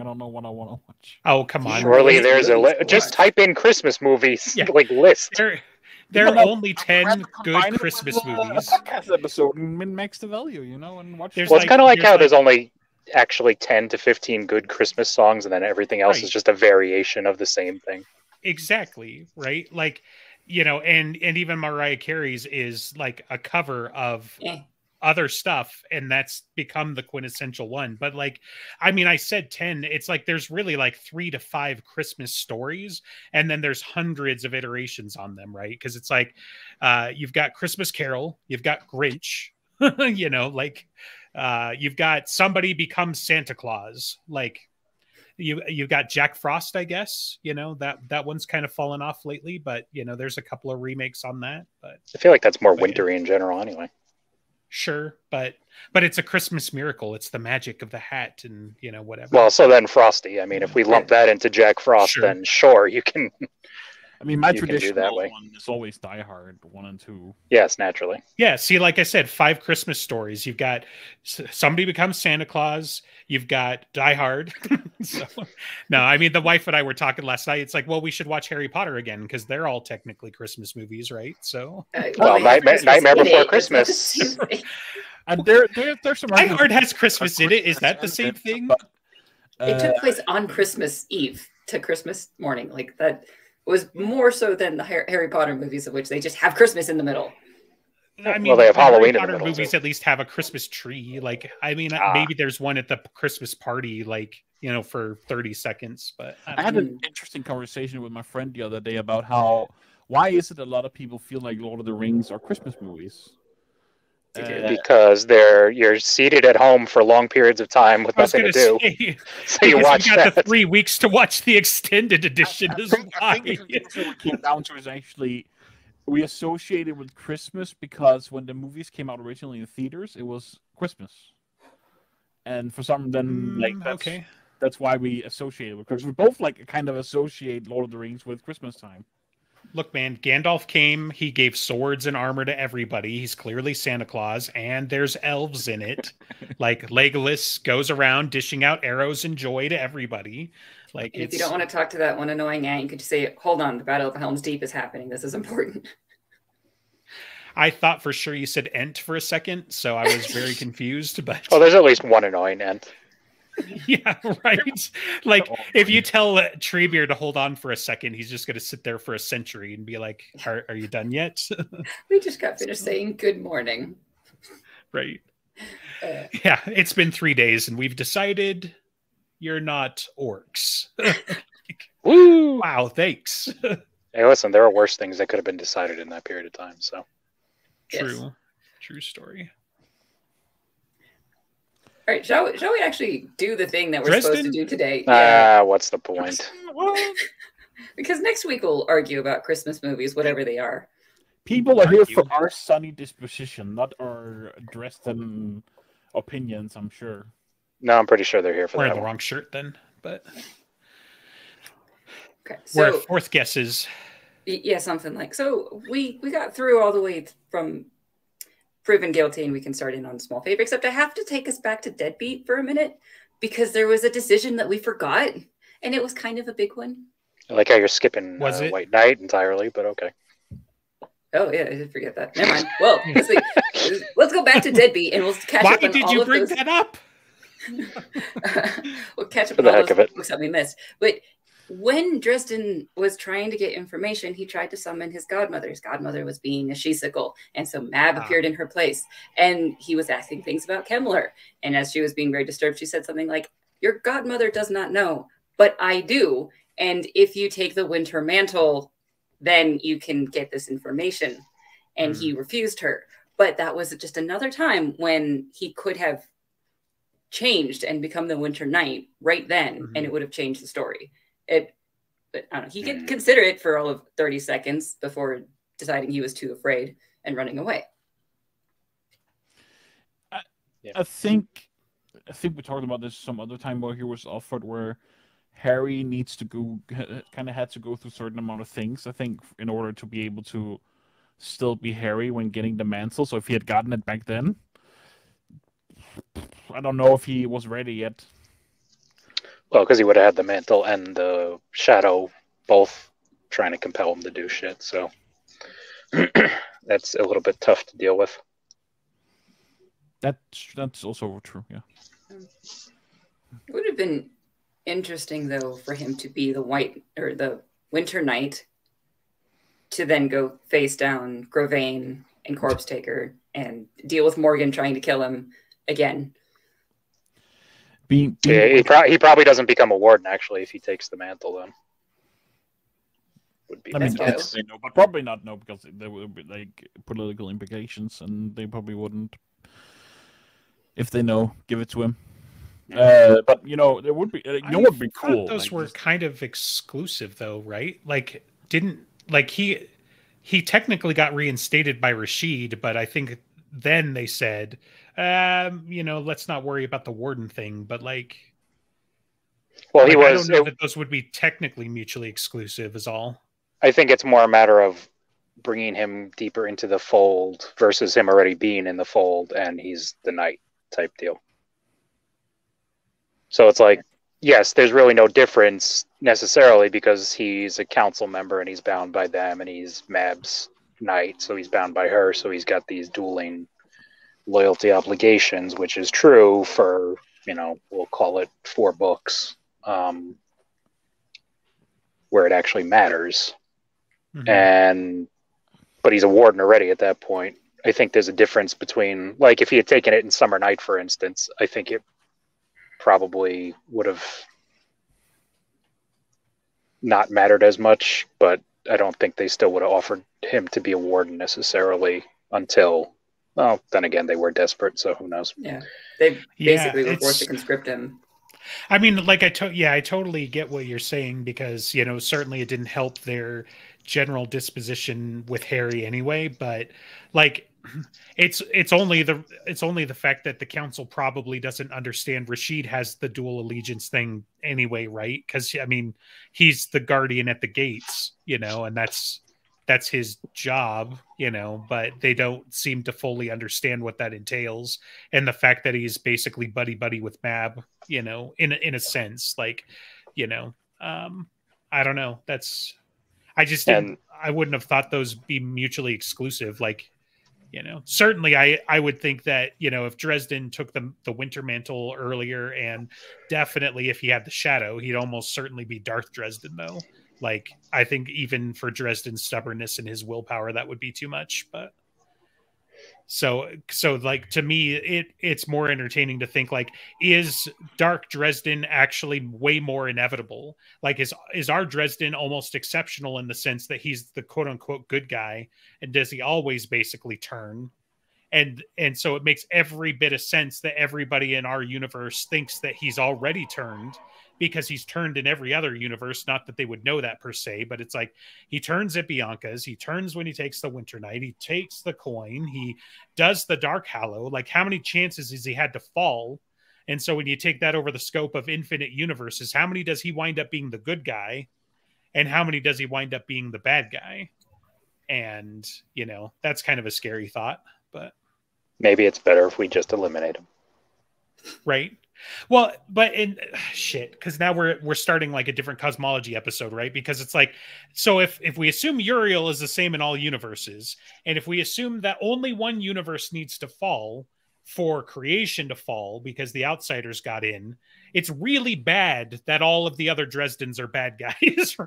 I don't know what I want to watch. Oh, come on. Surely there's a list. Just type in Christmas movies. Yeah. Like, list. There are only 10 good Christmas movies. Podcast episode and min-max the value, you know, and watch. Well, it's kind of like how there's only actually 10 to 15 good Christmas songs, and then everything else is just a variation of the same thing. Exactly, right? Like, you know, and even Mariah Carey's is like a cover of other stuff, and that's become the quintessential one. But like, I mean, I said 10, it's like there's really like 3 to 5 Christmas stories, and then there's hundreds of iterations on them, right? Because it's like you've got Christmas Carol, you've got Grinch, you know, like you've got Somebody Becomes Santa Claus, like you've got Jack Frost, I guess, you know, that one's kind of fallen off lately, but you know, there's a couple of remakes on that. But I feel like that's more wintry in general anyway. Sure, but it's a Christmas miracle. It's the magic of the hat and, you know, whatever. Well, so then Frosty. I mean, if we lump that into Jack Frost, then sure, you can. I mean, my traditional one is always Die Hard 1 and 2. Yes, naturally. Yeah, see, like I said, 5 Christmas stories. You've got Somebody Becomes Santa Claus. You've got Die Hard. So, no, I mean, the wife and I were talking last night. It's like, well, we should watch Harry Potter again because they're all technically Christmas movies, right? So, well, Nightmare Before Christmas. And there's some. Die Hard has Christmas in it. Is that the same thing? It took place on Christmas Eve to Christmas morning, like that. Was more so than the Harry Potter movies, of which they just have Christmas in the middle. I mean, well, they have Halloween. Harry Potter in the middle movies too. At least have a Christmas tree. Like, I mean, maybe there's one at the Christmas party, like, you know, for 30 seconds. But I had an interesting conversation with my friend the other day about how why is it a lot of people feel like Lord of the Rings are Christmas movies? Because you're seated at home for long periods of time with nothing to do. So you watch the 3 weeks to watch the extended edition. I think what came down to is actually we associated with Christmas because when the movies came out originally in theaters, it was Christmas, and for some then like that's why we associate it with Christmas. We both like kind of associate Lord of the Rings with Christmas time. Look, man, Gandalf came, he gave swords and armor to everybody. He's clearly Santa Claus, and there's elves in it. Like, Legolas goes around dishing out arrows and joy to everybody. Like, if you don't want to talk to that one annoying aunt, you could just say, hold on, the Battle of Helm's Deep is happening. This is important. I thought for sure you said ent for a second, so I was very confused. But well, there's at least one annoying ent. Yeah, right. Like, if you tell Treebeard to hold on for a second, he's just going to sit there for a century and be like, are you done yet? We just got finished saying good morning. Right. Yeah, it's been 3 days, and we've decided you're not orcs. Woo! Wow, thanks. Hey, listen, there are worse things that could have been decided in that period of time, so. True. Yes. True story. All right, shall we actually do the thing that we're supposed to do today? Yeah. What's the point? Because next week we'll argue about Christmas movies, whatever they are. People are here for our sunny disposition, not our dressed in opinions, I'm sure. No, I'm pretty sure they're here for that. Wearing the wrong shirt then, but... Okay, so, we're fourth guesses. Yeah, something like... So we got through all the way from... Proven guilty, and we can start in on small favor, except I have to take us back to Deadbeat for a minute because there was a decision that we forgot, and it was kind of a big one. I like how you're skipping White Knight entirely, but okay. Oh, yeah, I did forget that. Never mind. Well, let's go back to Deadbeat, and we'll catch up on all of those. Why did you bring that up? We'll catch up on all those books that we missed. But when Dresden was trying to get information, he tried to summon his godmother. His godmother was being a sheesicle, and so Mab appeared in her place, and he was asking things about Kemmler. And as she was being very disturbed, she said something like, your godmother does not know, but I do. And if you take the winter mantle, then you can get this information. And he refused her. But that was just another time when he could have changed and become the winter knight right then, and it would have changed the story. But I don't know. He could consider it for all of 30 seconds before deciding he was too afraid and running away. I think we talked about this some other time while he was offered, where Harry needs to go, kind of had to go through a certain amount of things, I think, in order to be able to still be Harry when getting the mantle. So if he had gotten it back then, I don't know if he was ready yet. Well, because he would have had the mantle and the shadow both trying to compel him to do shit, so that's a little bit tough to deal with. That's also true, yeah. It would have been interesting, though, for him to be the white or the Winter Knight to then go face down Grovain and Corpse Taker and deal with Morgan trying to kill him again. Yeah, he probably doesn't become a warden, actually, if he takes the mantle, then. Would be I mean, but probably not, no, because there would be, like, political implications, and they probably wouldn't, if they know, give it to him. But, you know, there would be, you know, would be cool. Those like, were kind of exclusive, though, right? Like, didn't, like, he technically got reinstated by Rashid, but I think then they said, you know, let's not worry about the warden thing, but like, well, he like, was, I don't know that those would be technically mutually exclusive is all. I think it's more a matter of bringing him deeper into the fold versus him already being in the fold and he's the knight type deal. So it's like, yes, there's really no difference necessarily because he's a council member and he's bound by them and he's Mab's knight, so he's bound by her, so he's got these dueling loyalty obligations, which is true for, you know, we'll call it 4 books, where it actually matters. Mm-hmm. And, but he's a warden already at that point. I think there's a difference between, like, if he had taken it in Summer Night, for instance, I think it probably would have not mattered as much, but I don't think they still would have offered him to be a warden necessarily until, well, then again, they were desperate, so who knows? Yeah, they basically were forced to conscript him. I mean, like, I totally get what you're saying because, you know, certainly it didn't help their general disposition with Harry anyway. But like, it's only the fact that the council probably doesn't understand Rashid has the dual allegiance thing anyway, right? Because I mean, he's the guardian at the gates, you know, and that's his job, you know, but they don't seem to fully understand what that entails. And the fact that he's basically buddy-buddy with Mab, you know, in a sense, like, you know, I don't know. I wouldn't have thought those be mutually exclusive. Like, you know, certainly I would think that, you know, if Dresden took the Winter Mantle earlier, and definitely if he had the shadow, he'd almost certainly be Darth Dresden though. Like, I think even for Dresden's stubbornness and his willpower, that would be too much. But so like, to me, it's more entertaining to think, like, is Dark Dresden actually way more inevitable? Like, is our Dresden almost exceptional in the sense that he's the quote unquote good guy, and does he always basically turn? And so it makes every bit of sense that everybody in our universe thinks that he's already turned, because he's turned in every other universe. Not that they would know that per se, but it's like, he turns at Bianca's, he turns when he takes the Winter Knight, he takes the coin, he does the Dark Hallow. Like, how many chances has he had to fall? And so when you take that over the scope of infinite universes, how many does he wind up being the good guy? And how many does he wind up being the bad guy? And, you know, that's kind of a scary thought, but maybe it's better if we just eliminate him. Right. Well, but in shit, because now we're starting like a different cosmology episode, right? Because it's like, so if we assume Uriel is the same in all universes, and if we assume that only one universe needs to fall for creation to fall because the outsiders got in, it's really bad that all of the other Dresdens are bad guys,